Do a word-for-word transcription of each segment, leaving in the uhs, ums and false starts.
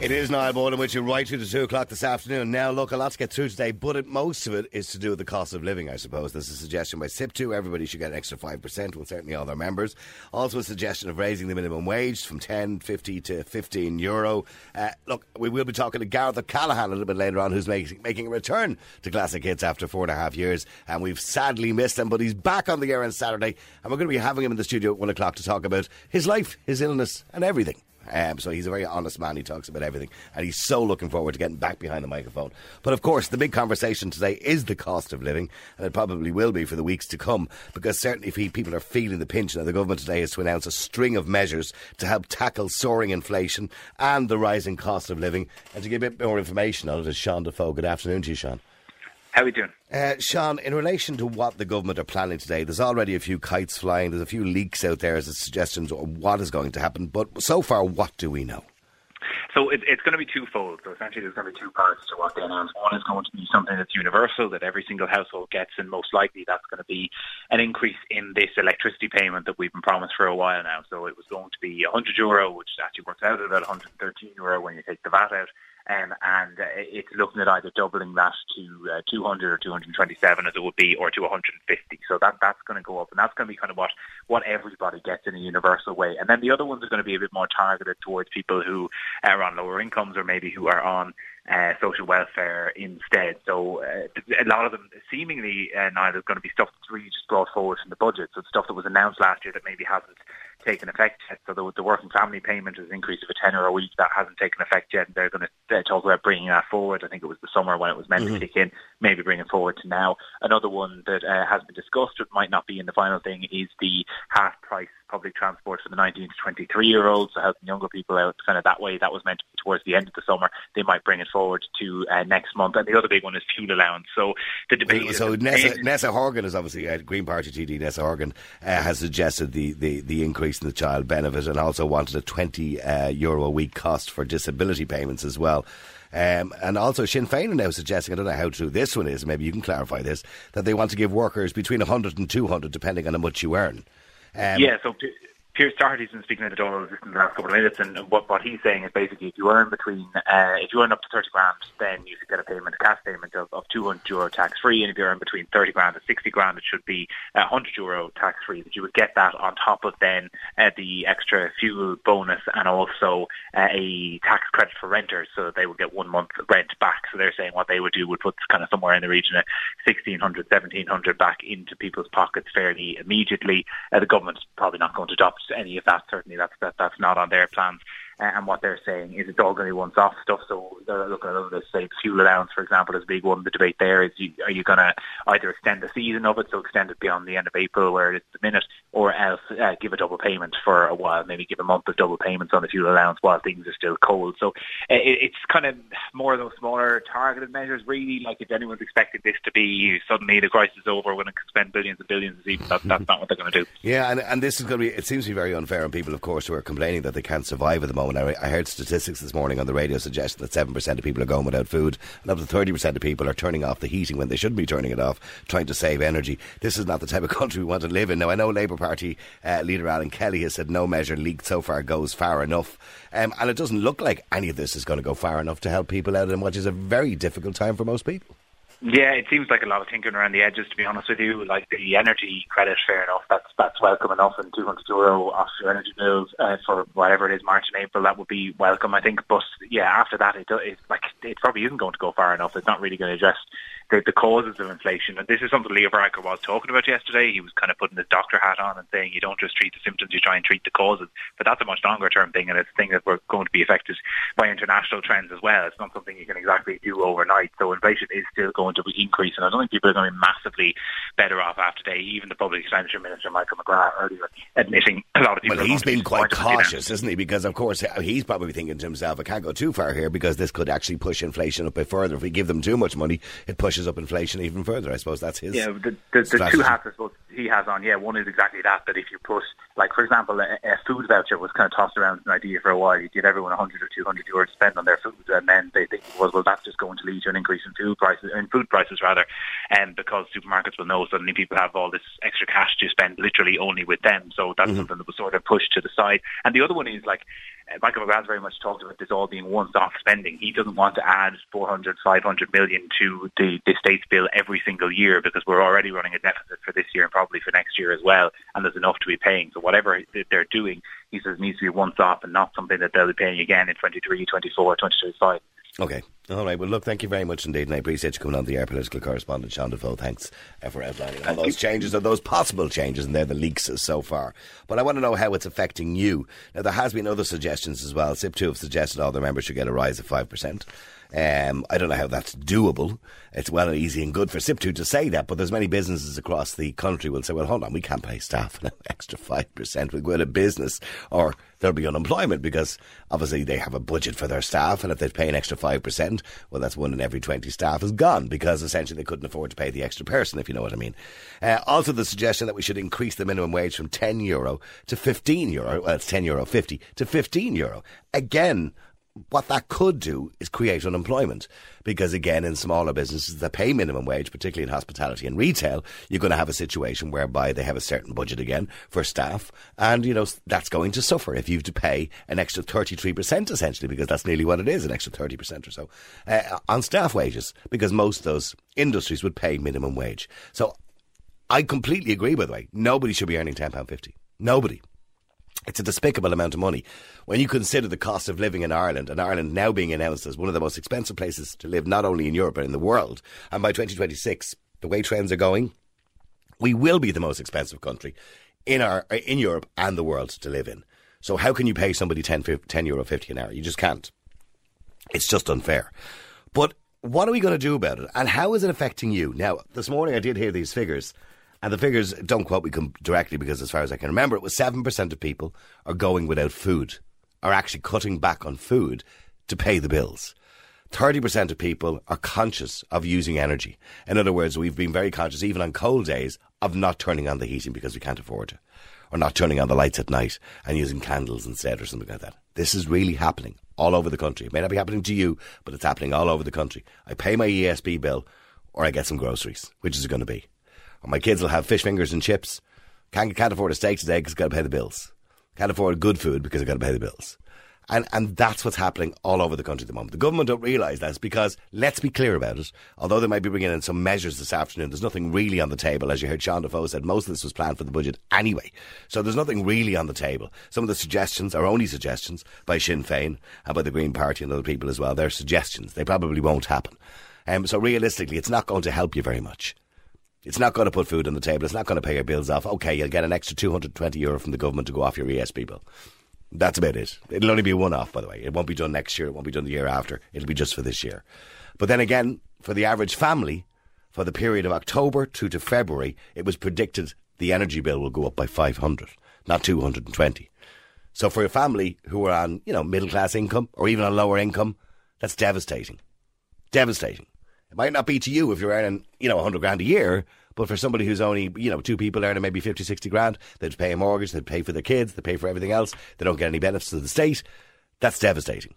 It is Niall Boylan with you right through to two o'clock this afternoon. Now, look, a lot to get through today, but it, most of it is to do with the cost of living, I suppose. There's a suggestion by SIPTU. Everybody should get an extra five percent, well, certainly all their members. Also a suggestion of raising the minimum wage from ten fifty to fifteen euro. Uh, look, we will be talking to Gareth Callaghan a little bit later on, who's make, making a return to Classic Hits after four and a half years, and we've sadly missed him, but he's back on the air on Saturday, and we're going to be having him in the studio at one o'clock to talk about his life, his illness, and everything. Um, so he's a very honest man. He talks about everything, and he's so looking forward to getting back behind the microphone. But of course, the big conversation today is the cost of living, and it probably will be for the weeks to come, because certainly people are feeling the pinch. Now, the government today is to announce a string of measures to help tackle soaring inflation and the rising cost of living. And to give a bit more information on it is Sean Defoe. Good afternoon to you, Sean. How are we doing? Uh, Sean, in relation to what the government are planning today, there's already a few kites flying, there's a few leaks out there as suggestions on what is going to happen, but so far, what do we know? So it, it's going to be twofold. So essentially, there's going to be two parts to what they announced. One is going to be something that's universal, that every single household gets, and most likely that's going to be an increase in this electricity payment that we've been promised for a while now. So it was going to be one hundred euro, which actually works out at about one hundred thirteen euro when you take the V A T out. Um, and uh, it's looking at either doubling that to uh, two hundred or two hundred twenty-seven as it would be, or to one hundred fifty. So that, that's going to go up, and that's going to be kind of what, what everybody gets in a universal way. And then the other ones are going to be a bit more targeted towards people who are on lower incomes or maybe who are on uh, social welfare instead. So uh, a lot of them seemingly uh, now there's going to be stuff that's really just brought forward from the budget. So stuff that was announced last year that maybe hasn't taken effect yet. So the, the working family payment is an increase of a tenner a week. That hasn't taken effect yet. They're going to talk about bringing that forward. I think it was the summer when it was meant mm-hmm. to kick in, maybe bring it forward to now. Another one that uh, has been discussed, but might not be in the final thing, is the half-price public transport for the nineteen to twenty-three-year-olds, so helping younger people out kind of that way. That was meant to be towards the end of the summer. They might bring it forward to uh, next month. And the other big one is fuel allowance. So the debate... So, so Neasa, Neasa Hourigan is obviously... Uh, Green Party T D Neasa Hourigan uh, has suggested the, the, the increase in the child benefit, and also wanted a twenty uh, euro a week cost for disability payments as well. Um, and also Sinn Féin are now suggesting, I don't know how true this one is, maybe you can clarify this, that they want to give workers between one hundred and two hundred depending on how much you earn. Um, yeah, so P- Pierce Starheart has been speaking at the Donald in the last couple of minutes, and what, what he's saying is basically if you earn between, uh, if you earn up to thirty grand, then you should get a payment, a cash payment of, of two hundred euro tax-free, and if you earn between thirty grand and sixty grand, it should be uh, one hundred euro tax-free, but you would get that on top of then uh, the extra fuel bonus and also uh, a tax credit for renters, so that they would get one month rent back. So they're saying what they would do would put kind of somewhere in the region of sixteen hundred, seventeen hundred back into people's pockets fairly immediately. Uh, the government's probably not going to adopt any of that, certainly that's that, that's not on their plans, uh, and what they're saying is it's all going to be once-off stuff. So they're looking at all this, say fuel allowance, for example, is a big one. The debate there is, you, are you going to either extend the season of it, so extend it beyond the end of April where it's the minute, or else uh, give a double payment for a while, maybe give a month of double payments on the fuel allowance while things are still cold. So it, it's kind of more of those smaller targeted measures, really. Like, if anyone's expected this to be suddenly the crisis is over, we're going to spend billions and billions, that, that's not what they're going to do. Yeah, and, and this is going to be, it seems to be very unfair on people, of course, who are complaining that they can't survive at the moment. I, I heard statistics this morning on the radio suggesting that seven percent of people are going without food, and up to thirty percent of people are turning off the heating when they shouldn't be turning it off, trying to save energy. This is not the type of country we want to live in. Now, I know Labour Party uh, leader Alan Kelly has said no measure leaked so far goes far enough, um, and it doesn't look like any of this is going to go far enough to help people out in what is a very difficult time for most people. Yeah, it seems like a lot of tinkering around the edges, to be honest with you. Like the energy credit, fair enough, that's that's welcome enough, and two hundred euro off your energy bills uh, for whatever it is, March and April, that would be welcome, I think. But yeah, after that, it it's like it probably isn't going to go far enough. It's not really going to address the, the causes of inflation, and this is something Leo Varadkar was talking about yesterday. He was kind of putting his doctor hat on and saying you don't just treat the symptoms, you try and treat the causes. But that's a much longer term thing, and it's a thing that we're going to be affected by international trends as well. It's not something you can exactly do overnight, so inflation is still going to increase, and I don't think people are going to be massively better off after today. Even the Public Expenditure Minister, Michael McGrath, earlier admitting a lot of people... Well, he's been quite cautious, isn't he? Because, of course, he's probably thinking to himself, I can't go too far here because this could actually push inflation up a bit further. If we give them too much money, it pushes up inflation even further. I suppose that's his... Yeah, the, the, the two hats, I suppose, he has on, yeah, one is exactly that, that if you put, like, for example, a, a food voucher was kind of tossed around as an idea for a while. You give everyone one hundred or two hundred euro to spend on their food, and then they think, well, well that's just going to lead to an increase in food prices, in food prices rather, and um, because supermarkets will know suddenly people have all this extra cash to spend literally only with them. So that's mm-hmm. something that was sort of pushed to the side. And the other one is, like, Michael McGrath very much talked about this all being once-off spending. He doesn't want to add four hundred, five hundred million to the, the state's bill every single year, because we're already running a deficit for this year and probably for next year as well, and there's enough to be paying. So whatever they're doing, he says, needs to be once-off and not something that they'll be paying again in twenty-three, twenty-four, twenty-five. Okay. All right. Well, look, thank you very much indeed, and I appreciate you coming on the air, political correspondent Sean Defoe. Thanks for outlining all those changes, or those possible changes, and they're the leaks so far. But I want to know how it's affecting you. Now, there has been other suggestions as well. S I P T U have suggested all their members should get a rise of five percent. Um, I don't know how that's doable. It's well and easy and good for S I P T U to say that, but there's many businesses across the country will say, well, hold on, we can't pay staff an extra five percent. We'll go out of business, or there'll be unemployment, because obviously they have a budget for their staff, and if they pay an extra five percent, well, that's one in every twenty staff is gone, because essentially they couldn't afford to pay the extra person, if you know what I mean. Uh, also, the suggestion that we should increase the minimum wage from ten euro to fifteen euro, well, it's ten euro fifty to fifteen euro. Again, what that could do is create unemployment, because again, in smaller businesses that pay minimum wage, particularly in hospitality and retail, you're going to have a situation whereby they have a certain budget again for staff, and you know that's going to suffer if you have to pay an extra thirty-three percent essentially, because that's nearly what it is, an extra thirty percent or so uh, on staff wages, because most of those industries would pay minimum wage. So I completely agree, by the way. Nobody should be earning ten pounds fifty. Nobody. It's a despicable amount of money. When you consider the cost of living in Ireland, and Ireland now being announced as one of the most expensive places to live, not only in Europe but in the world, and by twenty twenty-six, the way trends are going, we will be the most expensive country in our in Europe and the world to live in. So how can you pay somebody ten euro fifty an hour? You just can't. It's just unfair. But what are we going to do about it? And how is it affecting you? Now, this morning I did hear these figures. And the figures, don't quote me directly, because as far as I can remember, it was seven percent of people are going without food, are actually cutting back on food to pay the bills. thirty percent of people are conscious of using energy. In other words, we've been very conscious, even on cold days, of not turning on the heating because we can't afford it, or not turning on the lights at night and using candles instead or something like that. This is really happening all over the country. It may not be happening to you, but it's happening all over the country. I pay my E S P bill, or I get some groceries, which is it going to be? Or my kids will have fish fingers and chips. Can't, can't afford a steak today because I've got to pay the bills. Can't afford good food because I've got to pay the bills. And and that's what's happening all over the country at the moment. The government don't realise that, because, let's be clear about it, although they might be bringing in some measures this afternoon, there's nothing really on the table. As you heard Sean Defoe said, most of this was planned for the budget anyway. So there's nothing really on the table. Some of the suggestions are only suggestions by Sinn Féin and by the Green Party and other people as well. They're suggestions. They probably won't happen. Um, so realistically, it's not going to help you very much. It's not going to put food on the table. It's not going to pay your bills off. OK, you'll get an extra two hundred twenty euro from the government to go off your E S P bill. That's about it. It'll only be one-off, by the way. It won't be done next year. It won't be done the year after. It'll be just for this year. But then again, for the average family, for the period of October through to February, it was predicted the energy bill will go up by five hundred, not two hundred twenty. So for a family who are on, you know, middle-class income or even on lower income, that's devastating. Devastating. It might not be to you if you're earning, you know, one hundred grand a year, but for somebody who's only, you know, two people earning maybe fifty, sixty grand, they'd pay a mortgage, they'd pay for their kids, they'd pay for everything else, they don't get any benefits to the state. That's devastating.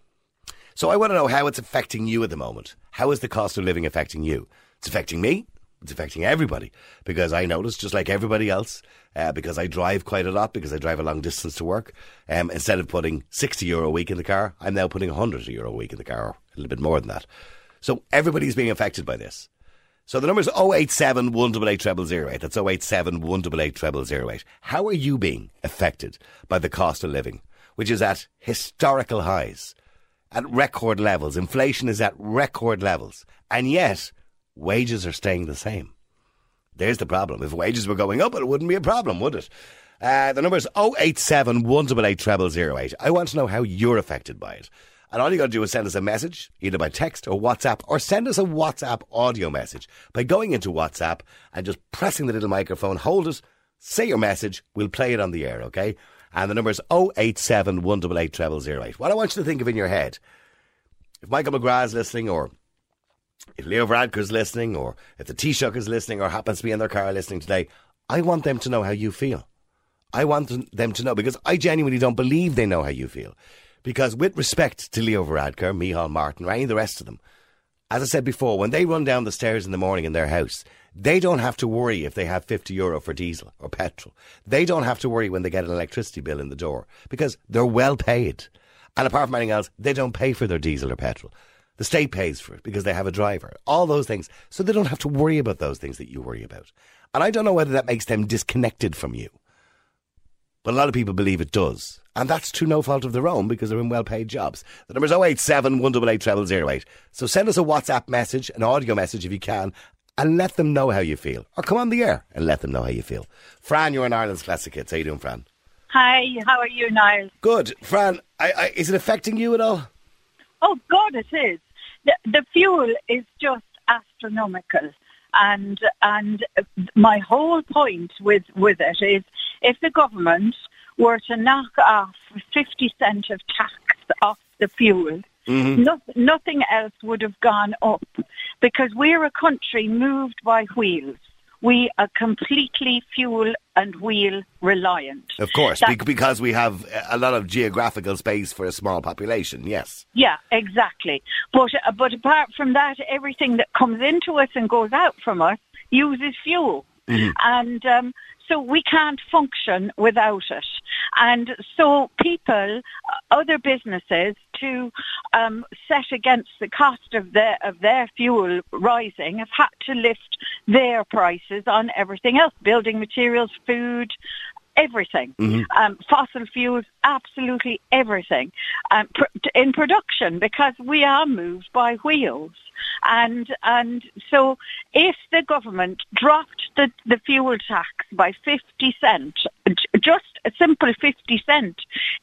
So I want to know how it's affecting you at the moment. How is the cost of living affecting you? It's affecting me. It's affecting everybody, because I notice, just like everybody else, uh, because I drive quite a lot, because I drive a long distance to work, um, instead of putting sixty euro a week in the car, I'm now putting one hundred euro a week in the car, or a little bit more than that. So everybody's being affected by this. So the number is oh eight seven, one eight eight, zero zero zero eight. That's oh eight seven, one eight eight, zero zero zero eight. How are you being affected by the cost of living, which is at historical highs, at record levels? Inflation is at record levels. And yet, wages are staying the same. There's the problem. If wages were going up, it wouldn't be a problem, would it? Uh, the number is oh eight seven, one eight eight, zero zero zero eight. I want to know how you're affected by it. And all you got to do is send us a message, either by text or WhatsApp, or send us a WhatsApp audio message by going into WhatsApp and just pressing the little microphone, hold it, say your message, we'll play it on the air, okay? And the number is oh eight seven, one eight eight, zero zero zero eight. What I want you to think of in your head, if Michael McGrath is listening, or if Leo Varadkar is listening, or if the Taoiseach is listening, or happens to be in their car listening today, I want them to know how you feel. I want them to know, because I genuinely don't believe they know how you feel. Because with respect to Leo Varadkar, Micheál Martin, or any of the rest of them, as I said before, when they run down the stairs in the morning in their house, they don't have to worry if they have fifty euro for diesel or petrol. They don't have to worry when they get an electricity bill in the door, because they're well paid. And apart from anything else, they don't pay for their diesel or petrol. The state pays for it because they have a driver. All those things. So they don't have to worry about those things that you worry about. And I don't know whether that makes them disconnected from you. But a lot of people believe it does. And that's to no fault of their own, because they're in well-paid jobs. The number's oh eight seven, one eight eight, double oh oh eight. So send us a WhatsApp message, an audio message if you can, and let them know how you feel. Or come on the air and let them know how you feel. Fran, you're in Ireland's Classic Hits. How you doing, Fran? Hi, how are you, Niall? Good. Fran, I, I, is it affecting you at all? Oh, God, it is. The, the fuel is just astronomical. And and my whole point with, with it is, if the government were to knock off fifty cent of tax off the fuel, mm-hmm. no, nothing else would have gone up, because we're a country moved by wheels. We are completely fuel and wheel reliant. Of course, That's, because we have a lot of geographical space for a small population, yes. Yeah, exactly. But, but apart from that, everything that comes into us and goes out from us uses fuel. Mm-hmm. And um, so we can't function without it. And so people, other businesses, to um, set against the cost of their, of their fuel rising, have had to lift their prices on everything else, building materials, food, everything. Mm-hmm. Um, fossil fuels, absolutely everything um, pr- in production, because we are moved by wheels. And and so if the government dropped the, the fuel tax by fifty cent, just a simple fifty cent,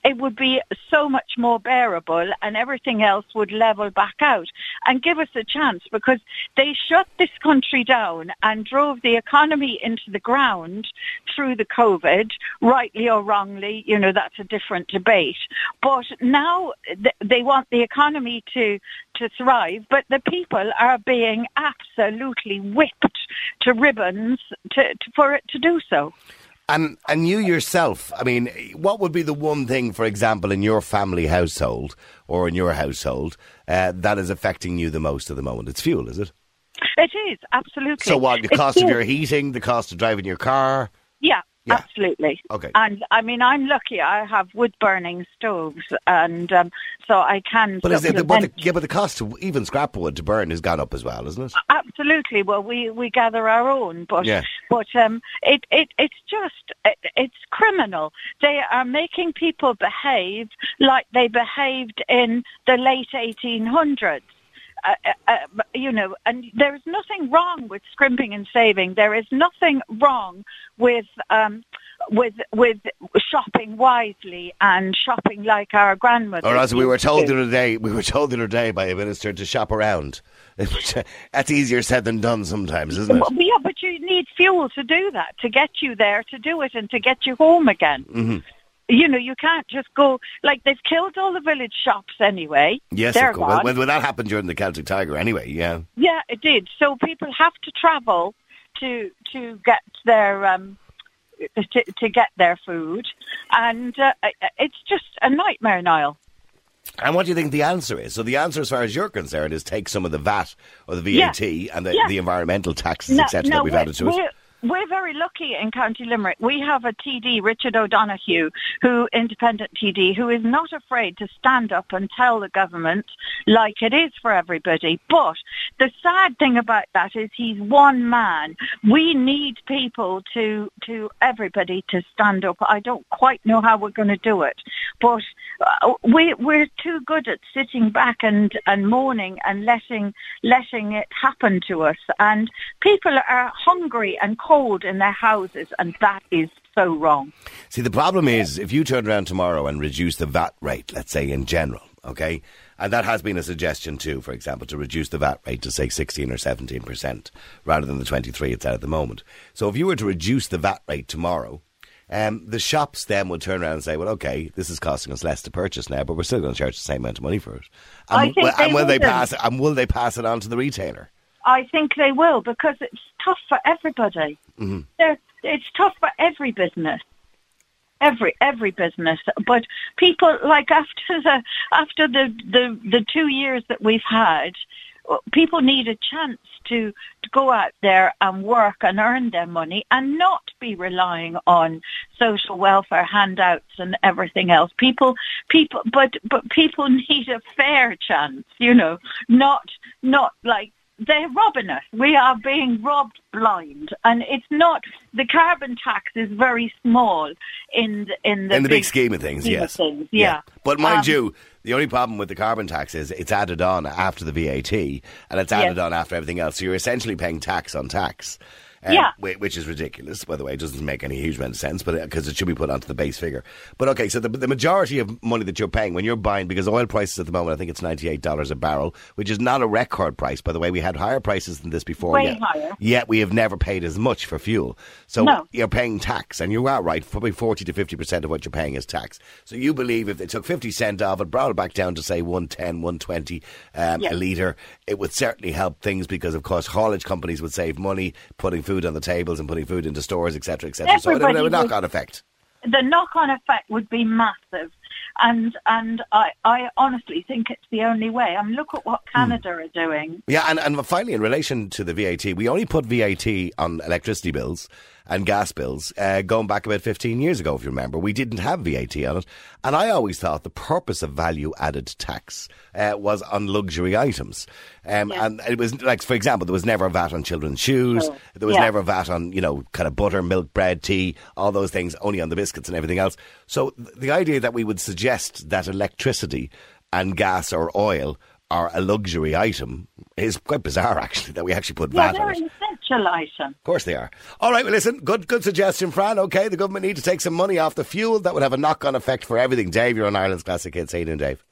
it would be so much more bearable, and everything else would level back out and give us a chance, because they shut this country down and drove the economy into the ground through the COVID, rightly or wrongly, you know, that's a different debate. But now th- they want the economy to, to thrive, but the people are being absolutely whipped to ribbons to, to, for it to do so. And and you yourself, I mean, what would be the one thing, for example, in your family household or in your household uh, that is affecting you the most at the moment? It's fuel, is it? It is, absolutely. So what, the cost of your heating, the cost of driving your car? Yeah. Yeah. Absolutely. Okay. And I mean, I'm lucky. I have wood-burning stoves, and um, so I can. But is it the, but the, yeah, but the cost of even scrap wood to burn has gone up as well, isn't it? Absolutely. Well, we, we gather our own, but yeah. but um, it, it it's just it, it's criminal. They are making people behave like they behaved in the late eighteen hundreds. Uh, uh, uh, you know, and there is nothing wrong with scrimping and saving. There is nothing wrong with um, with with shopping wisely and shopping like our grandmother. Or as we were told the other day, we were told the other day by a minister to shop around. That's easier said than done sometimes, isn't it? Well, yeah, but you need fuel to do that, to get you there, to do it, and to get you home again. Mm-hmm. You know, you can't just go, like, they've killed all the village shops anyway. Yes, they're of course. Well, well, that happened during the Celtic Tiger anyway, yeah. Yeah, it did. So people have to travel to to get their um, to, to get their food. And uh, it's just a nightmare, Niall. And what do you think the answer is? So the answer, as far as you're concerned, is take some of the V A T or the V A T yeah. and the, yeah. the environmental taxes, et cetera that we've added to it. We're very lucky in County Limerick. We have a T D, Richard O'Donoghue, who independent T D, who is not afraid to stand up and tell the government like it is for everybody. But the sad thing about that is he's one man. We need people to, to everybody to stand up. I don't quite know how we're going to do it, but we, we're too good at sitting back and, and moaning and letting letting it happen to us. And people are hungry and cold in their houses, and that is so wrong. See, the problem is, if you turn around tomorrow and reduce the V A T rate, let's say in general, okay, and that has been a suggestion too, for example, to reduce the V A T rate to, say, sixteen or seventeen percent rather than the twenty-three it's at at the moment. So if you were to reduce the V A T rate tomorrow, um, the shops then would turn around and say, well, okay, this is costing us less to purchase now, but we're still going to charge the same amount of money for it. And, I think well, they and will they pass it, and will they pass it on to the retailer? I think they will, because it's tough for everybody. Mm-hmm. They're it's tough for every business. Every every business, but people, like after the after the, the, the two years that we've had, people need a chance to, to go out there and work and earn their money and not be relying on social welfare handouts and everything else. People people, but but people need a fair chance, you know, not not like. They're robbing us. We are being robbed blind, and it's not. The carbon tax is very small in the, in the in the big, big scheme of things. Yes, of things, yeah. yeah. But mind um, you, the only problem with the carbon tax is it's added on after the V A T, and it's added yes. on after everything else. So you're essentially paying tax on tax. Um, yeah. Which is ridiculous, by the way. It doesn't make any huge amount of sense, but because it should be put onto the base figure. But okay, so the, the majority of money that you're paying when you're buying, because oil prices at the moment, I think it's ninety-eight dollars a barrel, which is not a record price, by the way. We had higher prices than this before. Way yet, higher. Yet we have never paid as much for fuel. So no. You're paying tax, and you are right, probably forty to fifty percent of what you're paying is tax. So you believe if they took fifty cent off it, brought it back down to, say, one ten, one twenty um, yes. a litre, it would certainly help things because, of course, haulage companies would save money, putting food on the tables and putting food into stores, et cetera, et cetera. So it would have a knock-on effect. The knock-on effect would be massive, and and I, I honestly think it's the only way. I mean, look at what Canada mm. are doing. Yeah, and, and finally, in relation to the V A T, we only put V A T on electricity bills and gas bills uh, going back about fifteen years ago, if you remember. We didn't have V A T on it. And I always thought the purpose of value-added tax uh, was on luxury items. Um, yeah. And it was, like, for example, there was never a V A T on children's shoes. Oh, there was yeah. never a V A T on, you know, kind of butter, milk, bread, tea, all those things, only on the biscuits and everything else. So th- the idea that we would suggest that electricity and gas or oil are a luxury item is quite bizarre, actually, that we actually put yeah, V A T on it. Item. Of course they are. All right, well, listen, good good suggestion, Fran. Okay, the government need to take some money off the fuel. That would have a knock-on effect for everything. Dave, you're on Ireland's Classic Hits. How you doing, Dave?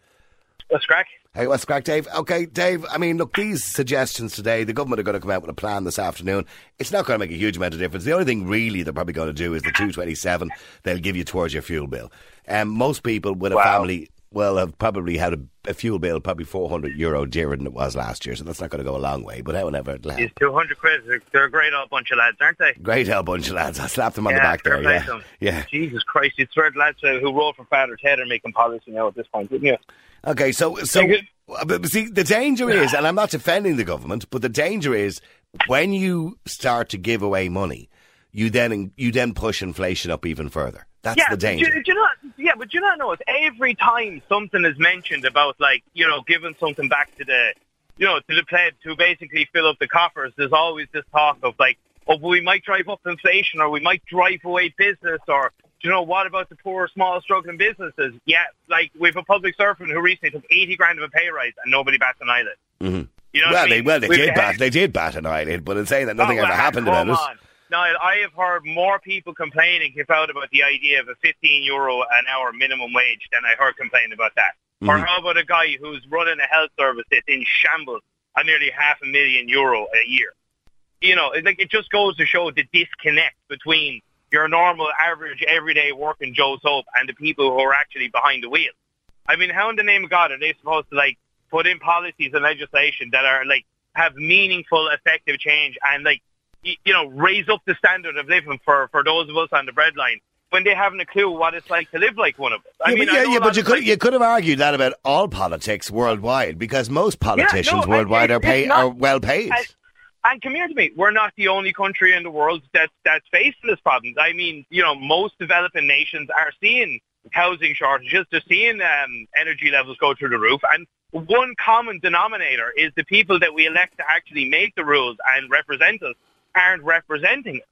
What's crack? Hey, what's crack, Dave? Okay, Dave, I mean, look, these suggestions today, the government are going to come out with a plan this afternoon. It's not going to make a huge amount of difference. The only thing really they're probably going to do is the two twenty-seven they'll give you towards your fuel bill. Um, most people with wow. a family will have probably had a, a fuel bill probably four hundred euro dearer than it was last year, so that's not going to go a long way, but however it'll help. It's two hundred quid. They're a great old bunch of lads, aren't they? Great old bunch of lads. I slapped them on yeah, the back there. Yeah. yeah. Jesus Christ, you'd swear the lads who rolled from Father's head are making policy now at this point, wouldn't you? Okay, so, so see, the danger is, and I'm not defending the government, but the danger is when you start to give away money, you then you then push inflation up even further. That's yeah, the danger. Do, do you not, yeah, but do you not know if every time something is mentioned about, like, you know, giving something back to the, you know, to the pleb to basically fill up the coffers, there's always this talk of, like, oh, well, we might drive up inflation, or we might drive away business, or, do you know, what about the poor, small, struggling businesses? Yeah, like, we have a public servant who recently took eighty grand of a pay rise and nobody bats an eyelid. Mm-hmm. You know well, what I mean? they, well, they We've did had... bat they did bat an eyelid, but in saying that, nothing oh, well, ever happened about it. Niall, I have heard more people complaining about the idea of a fifteen euro an hour minimum wage than I heard complaining about that. Mm-hmm. Or how about a guy who's running a health service that's in shambles on nearly half a million euro a year? You know, it, like, it just goes to show the disconnect between your normal, average, everyday working Joe Soap and the people who are actually behind the wheel. I mean, how in the name of God are they supposed to, like, put in policies and legislation that are, like, have meaningful, effective change and, like, you know, raise up the standard of living for, for those of us on the breadline when they haven't a clue what it's like to live like one of us. I yeah, mean, but, yeah, yeah, but you could like you could have argued that about all politics worldwide, because most politicians yeah, no, worldwide are pay not, are well paid. And, and come here to me, we're not the only country in the world that that's facing this problem. I mean, you know, most developing nations are seeing housing shortages, they're seeing um, energy levels go through the roof, and one common denominator is the people that we elect to actually make the rules and represent us aren't representing it.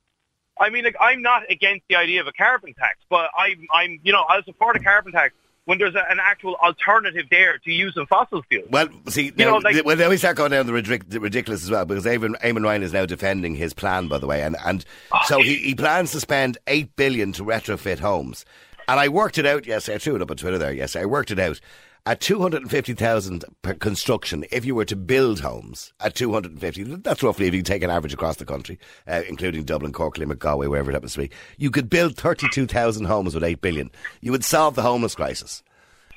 I mean, like, I'm not against the idea of a carbon tax, but I'm, I'm, you know, I'll support a carbon tax when there's a, an actual alternative there to using fossil fuels. Well, see, you now, know, like, well, now we start going down the ridiculous as well, because Eamon Ryan is now defending his plan, by the way, and, and oh, so he, he plans to spend eight billion dollars to retrofit homes. And I worked it out yesterday, I threw it up on Twitter there yesterday, I worked it out. At two hundred fifty thousand per construction, if you were to build homes at two hundred fifty, that's roughly if you take an average across the country, uh, including Dublin, Cork, Limerick, Galway, wherever it happens to be, you could build thirty-two thousand homes with eight billion. You would solve the homeless crisis.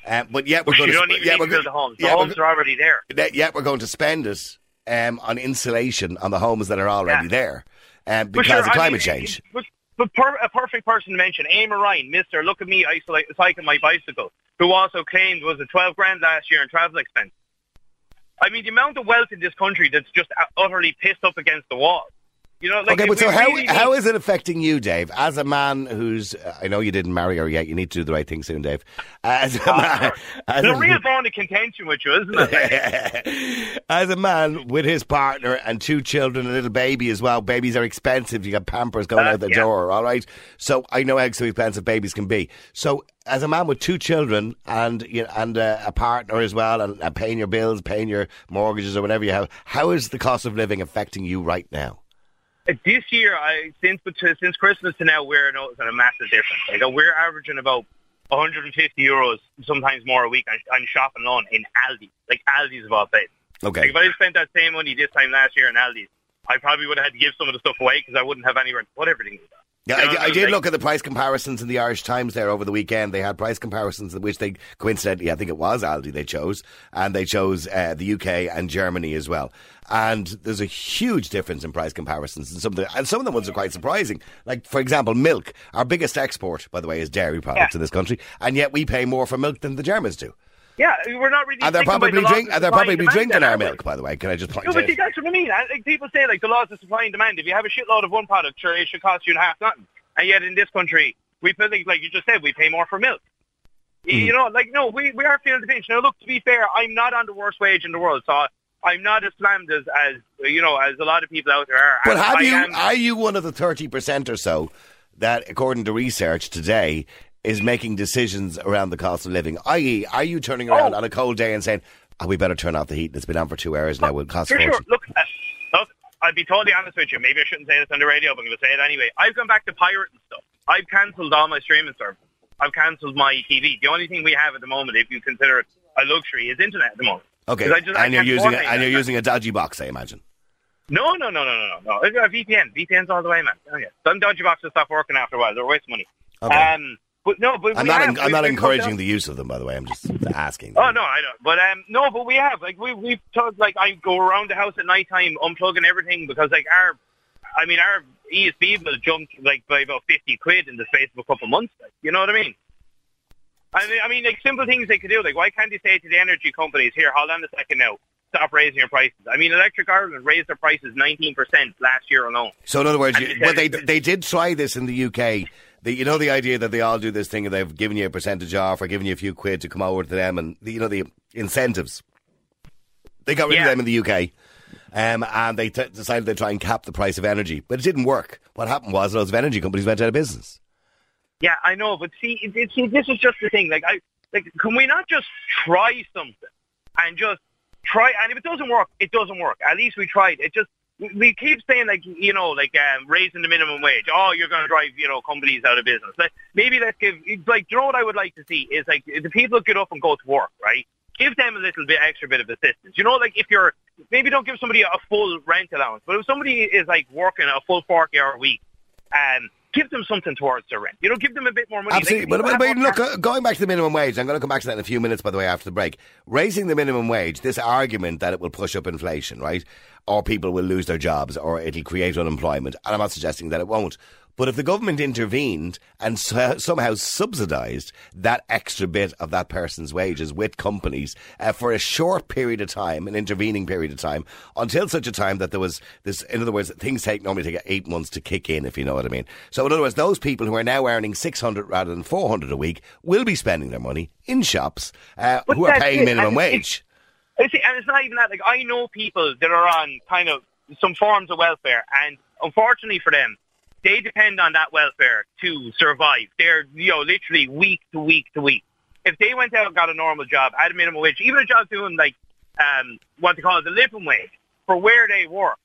Uh, but yet we're going you to... Don't even yeah, need to build the homes. The yeah, homes are already there. Yet we're going to spend it um, on insulation on the homes that are already yeah. there um, because sure, of climate I mean, change. It, it, But per, a perfect person to mention, Eamon Ryan, Mister Look at Me, I cycle my bicycle, who also claimed was a twelve grand last year in travel expense. I mean, the amount of wealth in this country that's just utterly pissed up against the wall. You know, like, okay, but so how really how is it affecting you, Dave? As a man who's, uh, I know you didn't marry her yet, you need to do the right thing soon, Dave. As a oh, man, as it's a real bone of contention with you, isn't it? As a man with his partner and two children, a little baby as well, babies are expensive, you got Pampers going uh, out the yeah. door, all right? So I know how expensive babies can be. So as a man with two children and you know, and uh, a partner as well, and uh, paying your bills, paying your mortgages or whatever you have, how is the cost of living affecting you right now? This year, I, since since Christmas to now, we're noticing a massive difference. You know, we're averaging about one hundred fifty euros, sometimes more a week, on, on shopping alone in Aldi, like Aldi's of all places. Okay. Like if I spent that same money this time last year in Aldi's, I probably would have had to give some of the stuff away because I wouldn't have anywhere to put everything is. Yeah, you know I, I, I did saying? look at the price comparisons in the Irish Times there over the weekend. They had price comparisons, which they coincidentally, I think it was Aldi they chose, and they chose uh, the U K and Germany as well. And there's a huge difference in price comparisons, and some of the, and some of the ones are quite surprising. Like, for example, milk. Our biggest export, by the way, is dairy products yeah. in this country, and yet we pay more for milk than the Germans do. Yeah, we're not really. And they're probably the drink, and they're probably drinking our milk, by the way. Can I just point out? No, but that's what I mean. Like, people say, like, the laws of supply and demand. If you have a shitload of one product, sure, it should cost you half nothing. And yet, in this country, we pay, like you just said, we pay more for milk. Mm. You know, like no, we we are feeling the pinch. Now, look, to be fair, I'm not on the worst wage in the world, so I'm not as slammed as, as you know as a lot of people out there are. But have I you? Am, are you one of the thirty percent or so that, according to research today, is making decisions around the cost of living? that is, are you turning around oh. on a cold day and saying, oh, we better turn off the heat, it's been on for two hours now, we'll cost for fortune. Sure. Look, uh, look, I'll be totally honest with you. Maybe I shouldn't say this on the radio, but I'm going to say it anyway. I've gone back to pirating stuff. I've cancelled all my streaming services. I've cancelled my T V. The only thing we have at the moment, if you consider it a luxury, is internet at the moment. Okay, I just, I and, you're using a, and you're using a dodgy box, I imagine. No, no, no, no, no, no. no. V P N. V P N's all the way, man. Oh, yeah. Some dodgy boxes stop working after a while. They're waste money. Okay. Um, But no, but I'm we not. Have. En- I'm we, not encouraging the use of them, by the way. I'm just asking. Them. Oh no, I don't. But um, no, but we have like we we've talked like I go around the house at night time unplugging everything because like our, I mean our E S B bill jumped like by about fifty quid in the space of a couple of months. Like, you know what I mean? I mean, I mean like simple things they could do. Like why can't they say to the energy companies, here, hold on a second now, stop raising your prices. I mean, Electric Ireland raised their prices nineteen percent last year alone. So in other words, you, well, they they did try this in the U K. The, you know the idea that they all do this thing and they've given you a percentage off or given you a few quid to come over to them and, the, you know, the incentives. They got rid yeah. of them in the U K um, and they t- decided they'd try and cap the price of energy. But it didn't work. What happened was loads of energy companies went out of business. Yeah, I know. But see, it, it, see this is just the thing. Like, I, like, can we not just try something and just try? And if it doesn't work, it doesn't work. At least we tried. It just... We keep saying, like, you know, like um, raising the minimum wage. Oh, you're going to drive, you know, companies out of business. Like, maybe let's give, like, you know what I would like to see is, like, the people who get up and go to work, right? Give them a little bit, extra bit of assistance. You know, like, if you're, maybe don't give somebody a full rent allowance, but if somebody is, like, working a full forty-hour week, um, give them something towards their rent. You know, give them a bit more money. Absolutely. But, but, but look, uh, going back to the minimum wage, I'm going to come back to that in a few minutes, by the way, after the break. Raising the minimum wage, this argument that it will push up inflation, right? Or people will lose their jobs, or it'll create unemployment. And I'm not suggesting that it won't. But if the government intervened and so, somehow subsidised that extra bit of that person's wages with companies uh, for a short period of time, an intervening period of time, until such a time that there was this, in other words, things take normally take eight months to kick in, if you know what I mean. So in other words, those people who are now earning six hundred rather than four hundred a week will be spending their money in shops uh, who are paying minimum wage. And it's not even that. Like, I know people that are on kind of some forms of welfare, and unfortunately for them, they depend on that welfare to survive. They're, you know, literally week to week to week. If they went out and got a normal job at a minimum wage, even a job doing like um, what they call the living wage for where they work,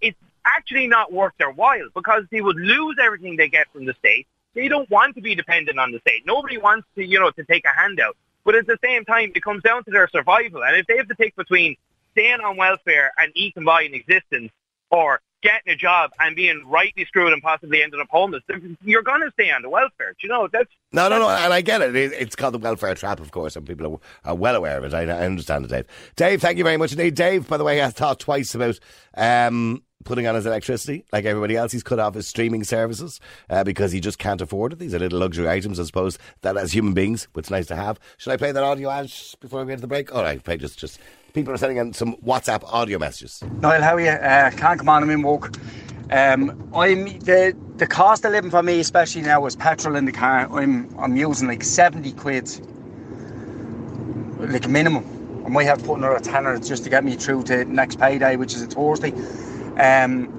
it's actually not worth their while because they would lose everything they get from the state. They don't want to be dependent on the state. Nobody wants to, you know, to take a handout. But at the same time, it comes down to their survival. And if they have to pick between staying on welfare and eking by an existence or getting a job and being rightly screwed and possibly ending up homeless, you're going to stay on the welfare. Do you know? That's No, no, no, and I get it. It's called the welfare trap, of course, and people are well aware of it. I understand it, Dave. Dave, thank you very much indeed. Dave, by the way, has thought twice about um, putting on his electricity. Like everybody else, he's cut off his streaming services uh, because he just can't afford it. These are little luxury items, I suppose, that as human beings, it's nice to have. Should I play that audio ads before we get to the break? All right, play just... just people are sending in some WhatsApp audio messages. Niall, how are you? Uh, can't come on, I'm in work. Um, I'm, the, the cost of living for me, especially now, is petrol in the car. I'm I'm using like seventy quid, like minimum. I might have to put another tenner just to get me through to next payday, which is a Thursday. Um,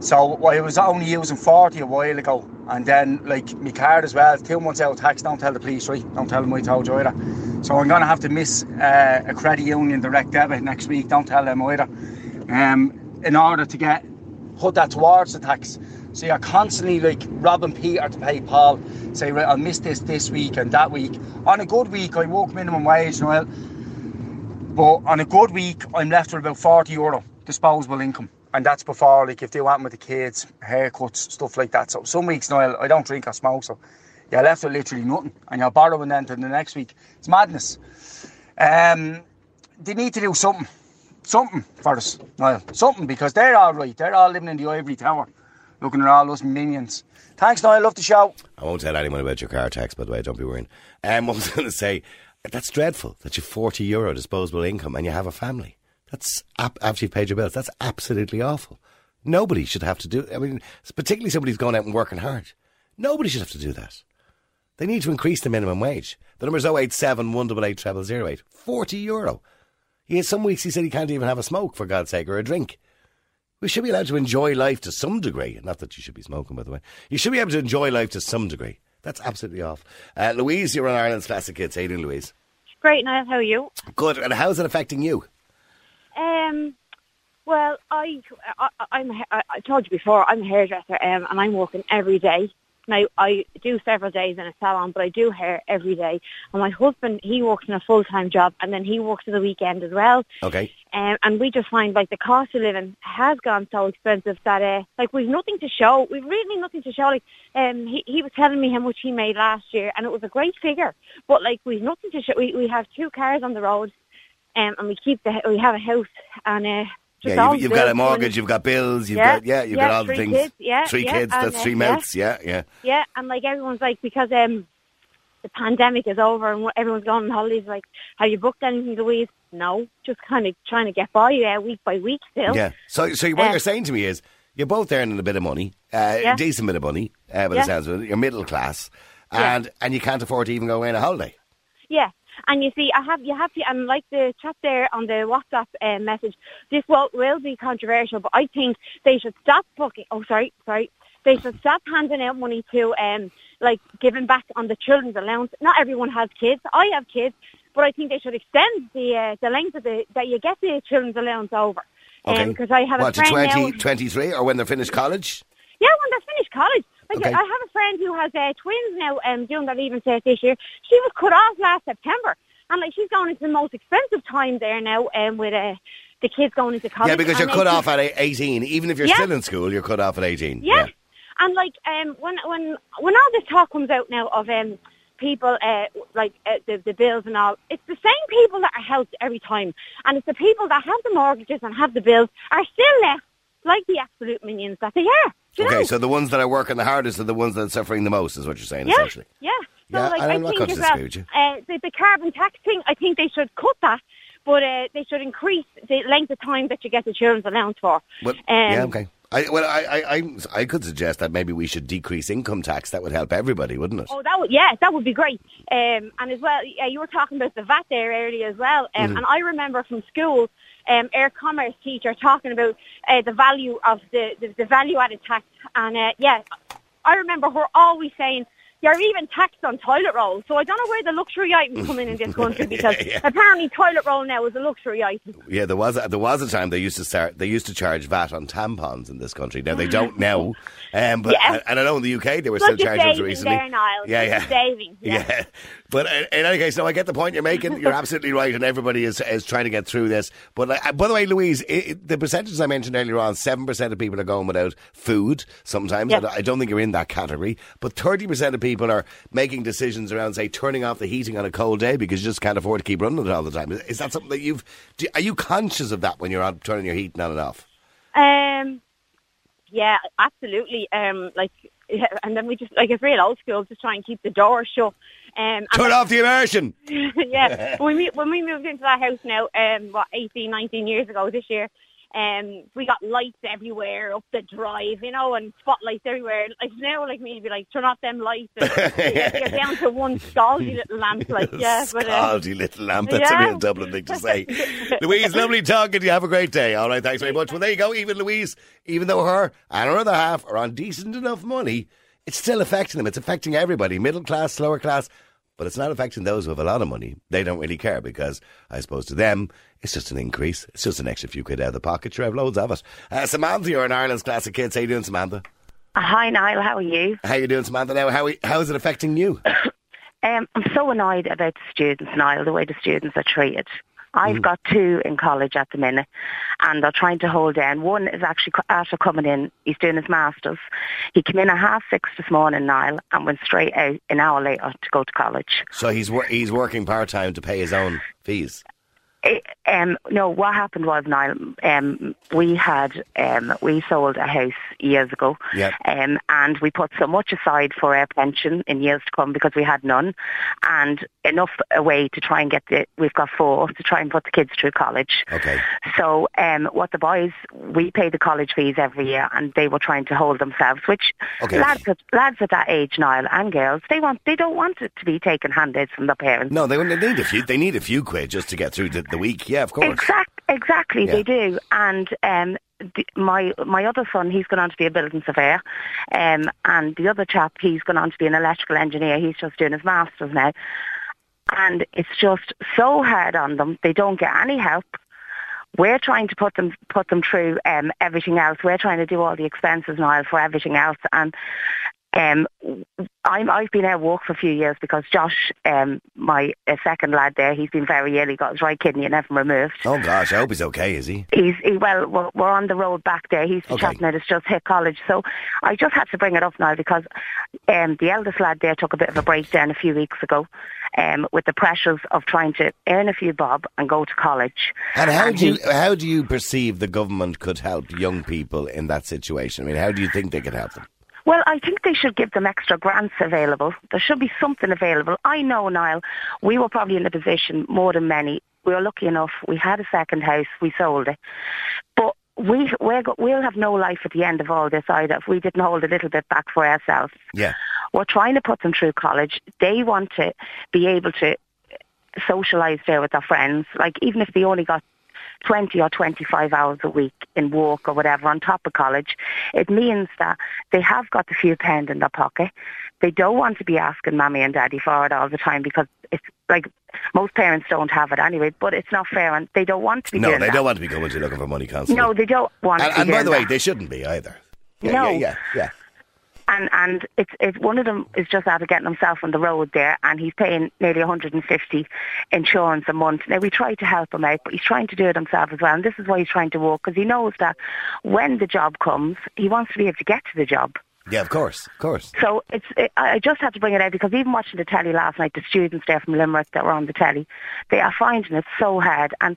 so I was only using forty a while ago. And then, like, my card as well, two months out of tax, don't tell the police, right? Don't tell them I told you either. So I'm going to have to miss uh, a credit union direct debit next week, don't tell them either, um, in order to get, put that towards the tax. So you're constantly, like, robbing Peter to pay Paul, say, right, I'll miss this this week and that week. On a good week, I work minimum wage, Noel, but on a good week, I'm left with about forty euro disposable income. And that's before, like, if they want with the kids, haircuts, stuff like that. So some weeks, Niall, I don't drink or smoke, so you're left with literally nothing. And you're borrowing then to the next week. It's madness. Um, they need to do something. Something for us, Niall. Something, because they're all right. They're all living in the ivory tower, looking at all those minions. Thanks, Niall. Love the show. I won't tell anyone about your car tax, by the way. Don't be worrying. Um, I was going to say, that's dreadful that you have forty euro disposable income and you have a family. That's after you've paid your bills. That's absolutely awful. Nobody should have to do. I mean, particularly somebody who's gone out and working hard. Nobody should have to do that. They need to increase the minimum wage. The number is oh eight seven, one eight eight, double oh oh eight. forty euro. He has some weeks. He said he can't even have a smoke, for God's sake, or a drink. We should be allowed to enjoy life to some degree. Not that you should be smoking, by the way. You should be able to enjoy life to some degree. That's absolutely awful. Uh, Louise, you're on Ireland's Classic Hits. How are you doing, Louise? Great, Niall. How are you? Good. And how's it affecting you? Um, well, I, I, I'm, I, I told you before, I'm a hairdresser um, and I'm working every day. Now, I do several days in a salon, but I do hair every day. And my husband, he works in a full-time job and then he works at the weekend as well. Okay. Um, and we just find, like, the cost of living has gone so expensive that, uh, like, we've nothing to show. We've really nothing to show. Like, um, he, he was telling me how much he made last year and it was a great figure. But, like, we've nothing to show. We, we have two cars on the road. Um, and we keep the we have a house and uh, just yeah, you've, you've got a mortgage, you've got bills, you've yeah, got yeah, you've yeah, got all the things. Kids, yeah, three yeah, kids, and, that's uh, three mouths, yeah. yeah, yeah. Yeah, and like everyone's like because um, the pandemic is over and everyone's going on holidays. Like, have you booked anything, Louise? No, just kind of trying to get by yeah, week by week still. Yeah. So, so what um, you're saying to me is you're both earning a bit of money, uh, yeah. a decent bit of money, uh, by yeah. the sounds of it. You're middle class, and yeah. and you can't afford to even go away on a holiday. Yeah. And you see, I have, you have to, and like the chat there on the WhatsApp uh, message, this will, will be controversial, but I think they should stop fucking, oh, sorry, sorry, they should stop handing out money to, um, like, giving back on the children's allowance. Not everyone has kids. I have kids, but I think they should extend the uh, the length of the, that you get the children's allowance over. Okay. Um, because I have what, a friend to twenty, now, twenty-three, or when they're finished college? Yeah, when they're finished college. Like, okay. I have a friend who has uh, twins now um, doing that leaving cert this year. She was cut off last September. And like she's going into the most expensive time there now um, with uh, the kids going into college. Yeah, because you're cut off at eighteen. Even if you're yeah. still in school, you're cut off at eighteen. Yeah. yeah. And like um, when when when all this talk comes out now of um, people, uh, like uh, the, the bills and all, it's the same people that are helped every time. And it's the people that have the mortgages and have the bills are still left like the absolute minions that they are. Okay, know? So the ones that are working the hardest are the ones that are suffering the most, is what you're saying, yeah, essentially. Yeah, so yeah. Like, I, I think as well, uh, the, the carbon tax thing, I think they should cut that, but uh, they should increase the length of time that you get the children's allowance for. Well, um, yeah, okay. I, well, I, I, I, I could suggest that maybe we should decrease income tax. That would help everybody, wouldn't it? Oh, that would, yeah, that would be great. Um, and as well, uh, you were talking about the V A T there earlier as well, um, mm-hmm. and I remember from school. Um, Air Commerce teacher talking about uh, the value of the, the, the value-added tax. And, uh, yeah, I remember her always saying, you're even taxed on toilet roll. So I don't know where the luxury items come in in this country because yeah, yeah. apparently toilet roll now is a luxury item. Yeah, there was a, there was a time they used to start, they used to charge V A T on tampons in this country. Now they don't now, um, but yeah. and I know in the U K they were Such still charging them recently. There, Niall. Yeah, yeah. Saving, yeah. yeah. But in any case, no, I get the point you're making. You're absolutely right, and everybody is is trying to get through this. But uh, by the way, Louise, it, it, the percentages I mentioned earlier on, seven percent of people are going without food. Sometimes yeah. I don't think you're in that category, but thirty percent of people. People are making decisions around, say, turning off the heating on a cold day because you just can't afford to keep running it all the time. Is that something that you've... Do, are you conscious of that when you're on, turning your heating on and off? Um, Yeah, absolutely. Um, like, and then we just, like, it's real old school, just try and keep the door shut. Um, Turn off the immersion. Yeah, when we when we moved into that house now, um, what eighteen, nineteen years ago this year, um, we got lights everywhere up the drive, you know, and spotlights everywhere. Like now, like me, you'd be like, turn off them lights, and you're down to one scaldy little lamp, like yeah, scaldy uh, little lamp. That's yeah. a real Dublin thing to say. Louise, lovely talking to you. Have a great day. All right, thanks very much. Well, there you go. Even Louise, even though her and her other half are on decent enough money, it's still affecting them. It's affecting everybody, middle class, lower class. But it's not affecting those who have a lot of money. They don't really care because, I suppose, to them, it's just an increase. It's just an extra few quid out of the pocket. Sure, I have loads of it. Uh, Samantha, you're in Ireland's Classic Hits. How you doing, Samantha? Hi, Niall. How are you? How you doing, Samantha? Now, how, how is it affecting you? um, I'm so annoyed about the students, Niall, the way the students are treated. I've mm. got two in college at the minute, and they're trying to hold down. One is actually after coming in, he's doing his masters. He came in at half six this morning, Niall, and went straight out an hour later to go to college. So he's wor- he's working part time to pay his own fees. It, um, no, what happened was, Niall, um, we had um, we sold a house years ago, yep. um, and we put so much aside for our pension in years to come because we had none, and enough away to try and get the. We've got four to try and put the kids through college. Okay. So um, what the boys, we pay the college fees every year, and they were trying to hold themselves. Which okay. lads, at, lads at that age, Niall, and girls, they want they don't want it to be taken handouts from their parents. No, they they need a few. They need a few quid just to get through the. the week, yeah, of course. Exact, exactly, yeah. They do. And um, the, my my other son, he's gone on to be a building surveyor, um, and the other chap, he's gone on to be an electrical engineer. He's just doing his masters now, and it's just so hard on them. They don't get any help. We're trying to put them put them through um, everything else. We're trying to do all the expenses now for everything else, and. Um, I'm, I've been out of work for a few years because Josh, um, my uh, second lad there, he's been very ill. He got his right kidney and everything removed. Oh gosh, I hope he's okay, is he? He's he, well, we're, we're on the road back there. He's okay. Chatting that it's just hit college. So I just had to bring it up now because um, the eldest lad there took a bit of a breakdown a few weeks ago um, with the pressures of trying to earn a few bob and go to college. And how and do you, how do you perceive the government could help young people in that situation? I mean, how do you think they could help them? Well, I think they should give them extra grants available. There should be something available. I know, Niall, we were probably in a position more than many. We were lucky enough. We had a second house. We sold it. But we, we're, we'll have no life at the end of all this either if we didn't hold a little bit back for ourselves. Yeah. We're trying to put them through college. They want to be able to socialise there with their friends. Like, even if they only got twenty or twenty-five hours a week in work or whatever on top of college, it means that they have got the few pound in their pocket. They don't want to be asking Mammy and Daddy for it all the time because it's like most parents don't have it anyway, but it's not fair and they don't want to be no, doing No, they that. don't want to be going to looking for money constantly. No, they don't want and, to be And by the way, that. They shouldn't be either. Yeah, no. Yeah, yeah, yeah. And and it's it's one of them is just out of getting himself on the road there, and he's paying nearly one hundred fifty insurance a month. Now we try to help him out, but he's trying to do it himself as well, and this is why he's trying to walk because he knows that when the job comes, he wants to be able to get to the job. Yeah, of course, of course. So it's it, I just had to bring it out because even watching the telly last night, the students there from Limerick that were on the telly, they are finding it so hard. And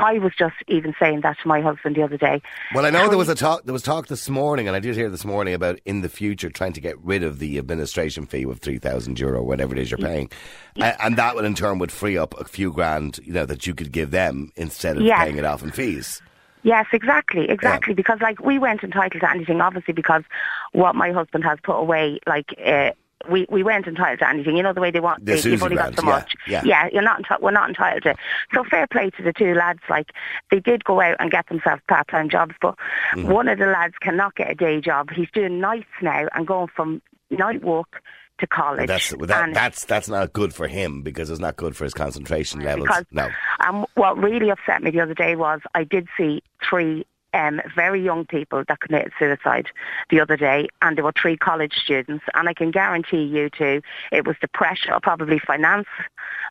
I was just even saying that to my husband the other day. Well, I know um, there was a talk. There was talk this morning, and I did hear this morning about in the future trying to get rid of the administration fee of three thousand euro, whatever it is you're paying, yeah. and, and that would in turn would free up a few grand, you know, that you could give them instead of yeah. paying it off in fees. Yes, exactly, exactly. Yeah. Because like we weren't entitled to anything, obviously, because what my husband has put away, like. Uh, We we weren't entitled to anything. You know the way they want. The they, you've only got so yeah, much. Yeah. yeah, you're not. We're not entitled to. So fair play to the two lads. Like they did go out and get themselves part-time jobs, but mm-hmm. one of the lads cannot get a day job. He's doing nights now and going from night walk to college. And that's, that, and that's that's not good for him because it's not good for his concentration levels. Because, no. And um, what really upset me the other day was I did see three. Um, very young people that committed suicide the other day, and there were three college students, and I can guarantee you too it was the pressure, probably finance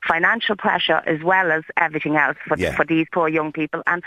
financial pressure as well as everything else for, yeah. for these poor young people. And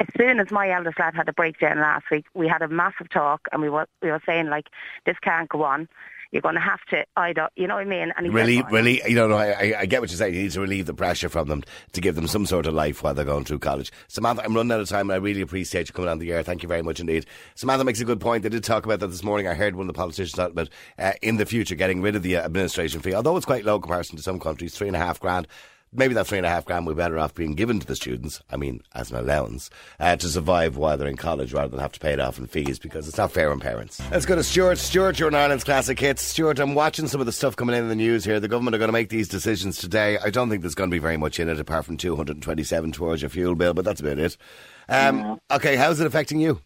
as soon as my eldest lad had a breakdown last week, we had a massive talk, and we were we were saying like this can't go on. you're going to have to either, you know what I mean? And really, really, you know, no, I, I get what you're saying. You need to relieve the pressure from them to give them some sort of life while they're going through college. Samantha, I'm running out of time and I really appreciate you coming on the air. Thank you very much indeed. Samantha makes a good point. They did talk about that this morning. I heard one of the politicians talk about uh, in the future getting rid of the administration fee, although it's quite low in comparison to some countries, three and a half grand. Maybe that three and a half grand we're better off being given to the students, I mean, as an allowance, uh, to survive while they're in college rather than have to pay it off in fees, because it's not fair on parents. Let's go to Stuart. Stuart, you're on Ireland's Classic Hits. Stuart, I'm watching some of the stuff coming in in the news here. The government are going to make these decisions today. I don't think there's going to be very much in it apart from two hundred twenty-seven towards your fuel bill, but that's about it. Um, yeah. OK, how's it affecting you?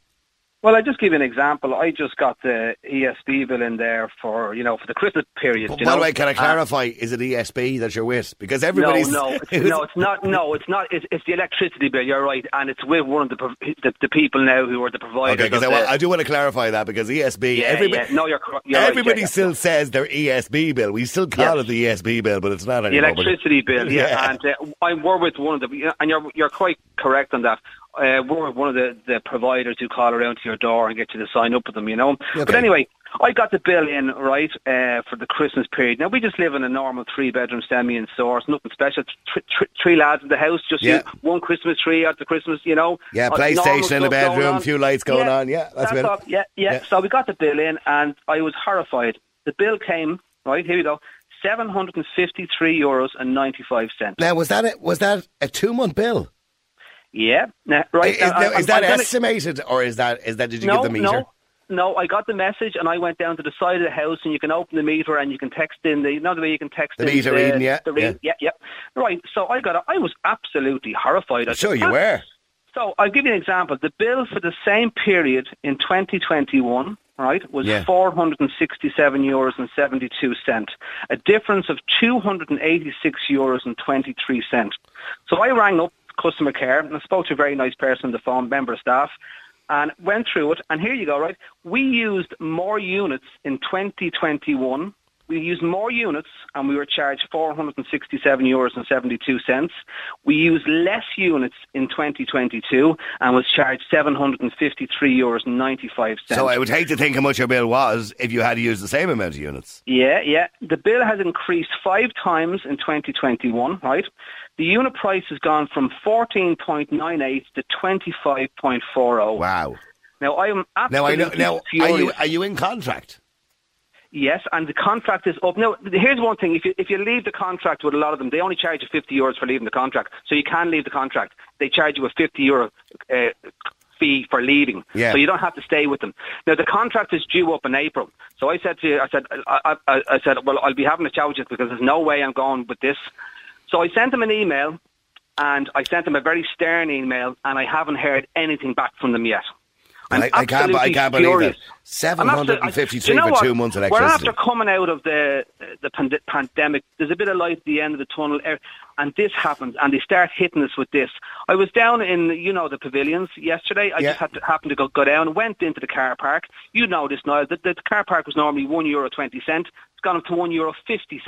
Well, I'll just give you an example. I just got the E S B bill in there for, you know, for the Christmas period. But, you by know? the way, can I clarify, uh, is it E S B that you're with? Because everybody's... No, no, it's, no, it's not. No, it's not. It's, it's the electricity bill, you're right. And it's with one of the the, the people now who are the providers. Okay, because I, I do want to clarify that, because E S B... Yeah, everybody, yeah. No, you're, you're everybody right, yeah, still yeah. says their E S B bill. We still call yes. it the E S B bill, but it's not anymore. The electricity but, bill, yeah. yeah. And uh, I were with one of the... And you're you're quite correct on that. Uh, we're one of the, the providers who call around to your door and get you to sign up with them, you know. Okay. But anyway, I got the bill in, right, uh, for the Christmas period. Now, we just live in a normal three-bedroom semi in Source, nothing special. Three, three, three lads in the house, just yeah. one Christmas tree at the Christmas, you know. Yeah, PlayStation in the bedroom, a few lights going yeah, on. Yeah, that's, that's all, yeah, yeah, yeah. So we got the bill in, and I was horrified. The bill came, right, here we go, seven hundred fifty-three euros and ninety-five cents. Now, was that a, was that a two-month bill? Yeah, nah, right. Is, now, is that gonna, estimated, or is that is that did you no, get the meter? No, no, I got the message, and I went down to the side of the house, and you can open the meter, and you can text in the another way you can text the in meter the, reading, yeah, the reading, yeah, yeah, yeah. Right. So I got, a, I was absolutely horrified. I'm sure you ah. were. So I'll give you an example. The bill for the same period in twenty twenty-one, right, was yeah. four hundred sixty-seven euros and seventy-two cents, a difference of two hundred eighty-six euros and twenty-three cents. So I rang up customer care, and I spoke to a very nice person on the phone, member of staff, and went through it, and here you go, right? We used more units in twenty twenty-one. We used more units, and we were charged four hundred sixty-seven euros and seventy-two cents. We used less units in twenty twenty-two, and was charged seven hundred fifty-three euros and ninety-five cents. So I would hate to think how much your bill was if you had to use the same amount of units. Yeah, yeah. The bill has increased five times in twenty twenty-one, right? The unit price has gone from fourteen point nine eight to twenty-five point four zero. Wow. Now, I am absolutely... Now, I know, now are, you, are you in contract? Yes, and the contract is up. Now, here's one thing. If you, if you leave the contract with a lot of them, they only charge you fifty euros for leaving the contract. So you can leave the contract. They charge you a fifty euro uh, fee for leaving. Yeah. So you don't have to stay with them. Now, the contract is due up in April. So I said to you, I said, I, I, I said, well, I'll be having a chat with you because there's no way I'm going with this. So I sent them an email, and I sent them a very stern email, and I haven't heard anything back from them yet. I'm I, I, can't, I can't believe it. seven hundred fifty-three you know for two months of electricity. We're after coming out of the the pand- pandemic. There's a bit of light at the end of the tunnel, and this happens, and they start hitting us with this. I was down in, you know, the pavilions yesterday. I yeah. just had to, happened to go, go down, went into the car park. You know this, Niall. The, the car park was normally one euro twenty. It's gone up to one euro fifty.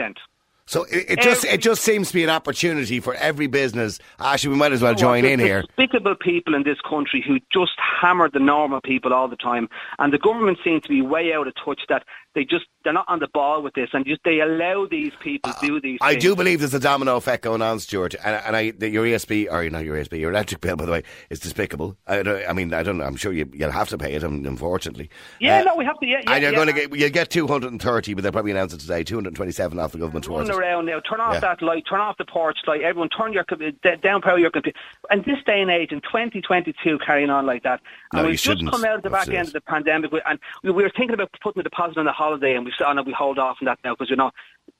So it, it just it just seems to be an opportunity for every business. Actually, we might as well join in here. Despicable people in this country who just hammer the normal people all the time, and the government seems to be way out of touch. That they just they're not on the ball with this, and just they allow these people to do these. Uh, I do believe there's a domino effect going on, Stuart. And, and I, the, your E S B or not your E S B, your electric bill, by the way, is despicable. I, don't, I mean, I don't know. I'm sure you, you'll have to pay it, unfortunately. Yeah, uh, no, we have to. Yeah, yeah, and you're yeah. going to get you get two hundred thirty, but they'll probably announce it today. two hundred twenty-seven off the government towards. Around now, turn off yeah. that light, turn off the porch light, everyone turn your down power your computer. And this day and age in twenty twenty-two, carrying on like that, and no, we've just come out of the back end of the pandemic, and we were thinking about putting a deposit on the holiday, and we said, oh no, we hold off on that now because you're not,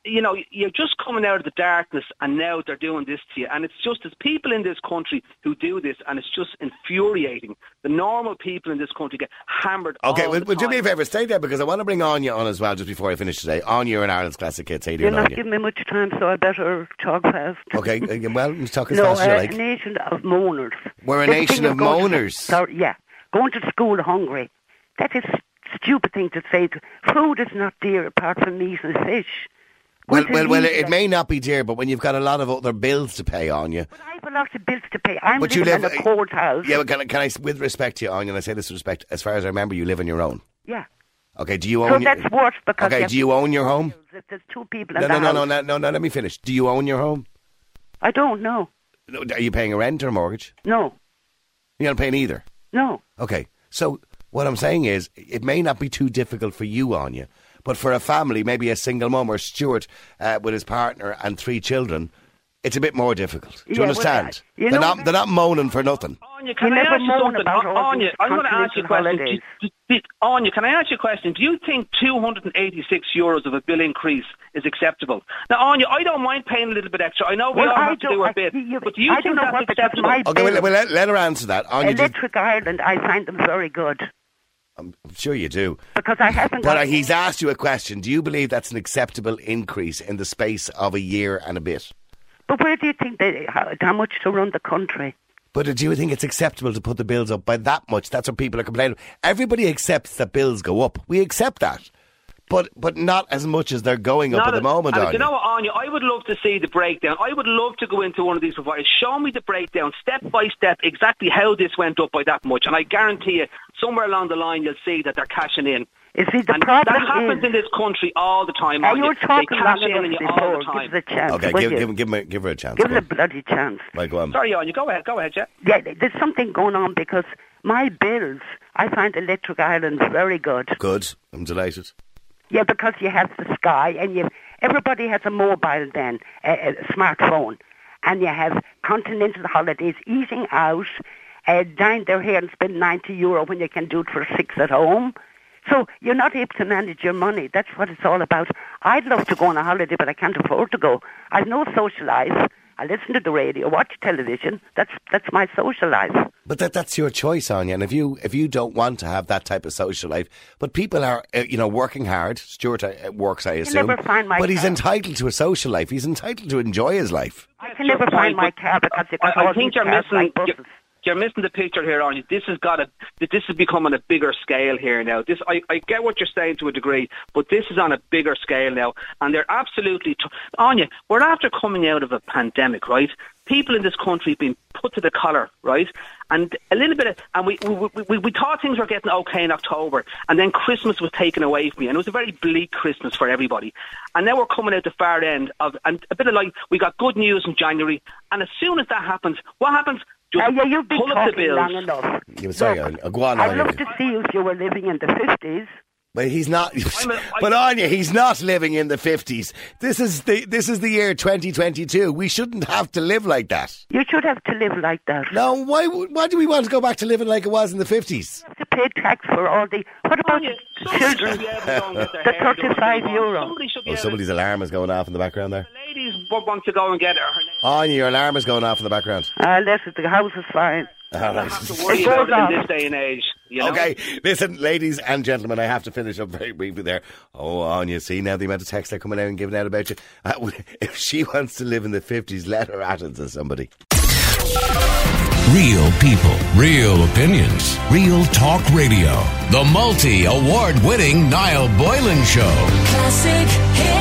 you know, you're just coming out of the darkness, and now they're doing this to you. And it's just, there's people in this country who do this, and it's just infuriating. The normal people in this country get hammered. Okay, all well, the well time. Do me a favour, stay there, because I want to bring Anya on as well just before I finish today. Anya in Ireland's Classic Hits. You're not Anya. Giving me much time, so I better talk fast. Okay, well, you talk as no, fast as you like. No, we're a nation of moaners. We're a this nation of moaners. To, sorry, yeah, going to school hungry. That is a stupid thing to say. Food is not dear apart from meat and fish. Well, well, well, it may not be dear, but when you've got a lot of other bills to pay on you. But I have a lot of bills to pay. I'm but living you live, in a courthouse. Yeah, but can I, can I, with respect to you, Anya, and I say this with respect, as far as I remember, you live on your own. Yeah. Okay, do you own... So that's worse because... Okay, do you own your home? If there's two people in the house... No, no, no, no, no, let me finish. Do you own your home? I don't know. Are you paying a rent or a mortgage? No. You're not paying either? No. Okay, so what I'm saying is, it may not be too difficult for you, Anya, but for a family, maybe a single mum or Stuart uh, with his partner and three children... It's a bit more difficult. Do you yeah, understand? Well, you they're, not, they're not moaning for nothing. Anya, can you I ask you something? Anya, I'm going to ask you a question. Do, do, Anya, can I ask you a question? Do you think two hundred eighty-six euros of a bill increase is acceptable? Now, Anya, I don't mind paying a little bit extra. I know we well, all I have to do a bit. You, but do you I think that's acceptable? Okay, well, well, let, let her answer that. Anya, Electric Ireland, I find them very good. I'm sure you do. Because I haven't... But he's asked you a question. Do you believe that's an acceptable increase in the space of a year and a bit? But where do you think they, how, how much to run the country? But do you think it's acceptable to put the bills up by that much? That's what people are complaining about. Everybody accepts that bills go up. We accept that. But but not as much as they're going not up at a, the moment, Anya. You know what, Anya? I would love to see the breakdown. I would love to go into one of these providers. Show me the breakdown, step by step, exactly how this went up by that much. And I guarantee you, somewhere along the line, you'll see that they're cashing in. You see, the and problem that happens is, in this country all the time. Are you talking about it before? Give her a chance. Okay, give, give, give, her, give her a chance. Give her a bloody chance. Right, go on. Sorry, Anya, go ahead, go ahead, yeah. Yeah, there's something going on because my bills, I find Electric Ireland very good. Good, I'm delighted. Yeah, because you have the Sky and you everybody has a mobile then, a, a smartphone. And you have continental holidays, eating out, uh, dine there here and spend ninety euro when you can do it for six at home. So you're not able to manage your money. That's what it's all about. I'd love to go on a holiday, but I can't afford to go. I've no social life. I listen to the radio, watch television. That's that's my social life. But that that's your choice, Anya. And if you if you don't want to have that type of social life, but people are uh, you know working hard. Stuart works, I assume. I can never find my but car. He's entitled to a social life. He's entitled to enjoy his life. I can never find my car because they've got I, all I think these you're cars missing, like buses. You're- You're missing the picture here, Anya. This has got a. This is becoming a bigger scale here now. This I, I get what you're saying to a degree, but this is on a bigger scale now, and they're absolutely. T- Anya, we're after coming out of a pandemic, right? People in this country have been put to the collar, right? And a little bit of, and we we, we we thought things were getting okay in October, and then Christmas was taken away from you, and it was a very bleak Christmas for everybody. And now we're coming out the far end of, and a bit of like we got good news in January, and as soon as that happens, what happens? Uh, yeah, you've been talking long enough. Yeah, sorry, Look, go on, I'd Anya. Love to see you if you were living in the fifties. But he's not. I'm a, I'm but Anya, he's not living in the fifties. This is the this is the year twenty twenty-two. We shouldn't have to live like that. You should have to live like that. No, why? Why do we want to go back to living like it was in the fifties? You have to pay tax for all the. What about Anya, the children? The thirty-five euro. Somebody should be oh, somebody's to... alarm is going off in the background there. The ladies want to go and get her. her Anya, your alarm is going off in the background. Ah, uh, listen, the house is fine. All right. Have to worry about it in this day and age, you know? Okay, listen, ladies and gentlemen, I have to finish up very briefly there. Oh, Anya, see now the amount of texts they're coming out and giving out about you. Uh, if she wants to live in the fifties, let her at it to somebody. Real people, real opinions, real talk radio. The multi-award winning Niall Boylan Show. Classic Hits.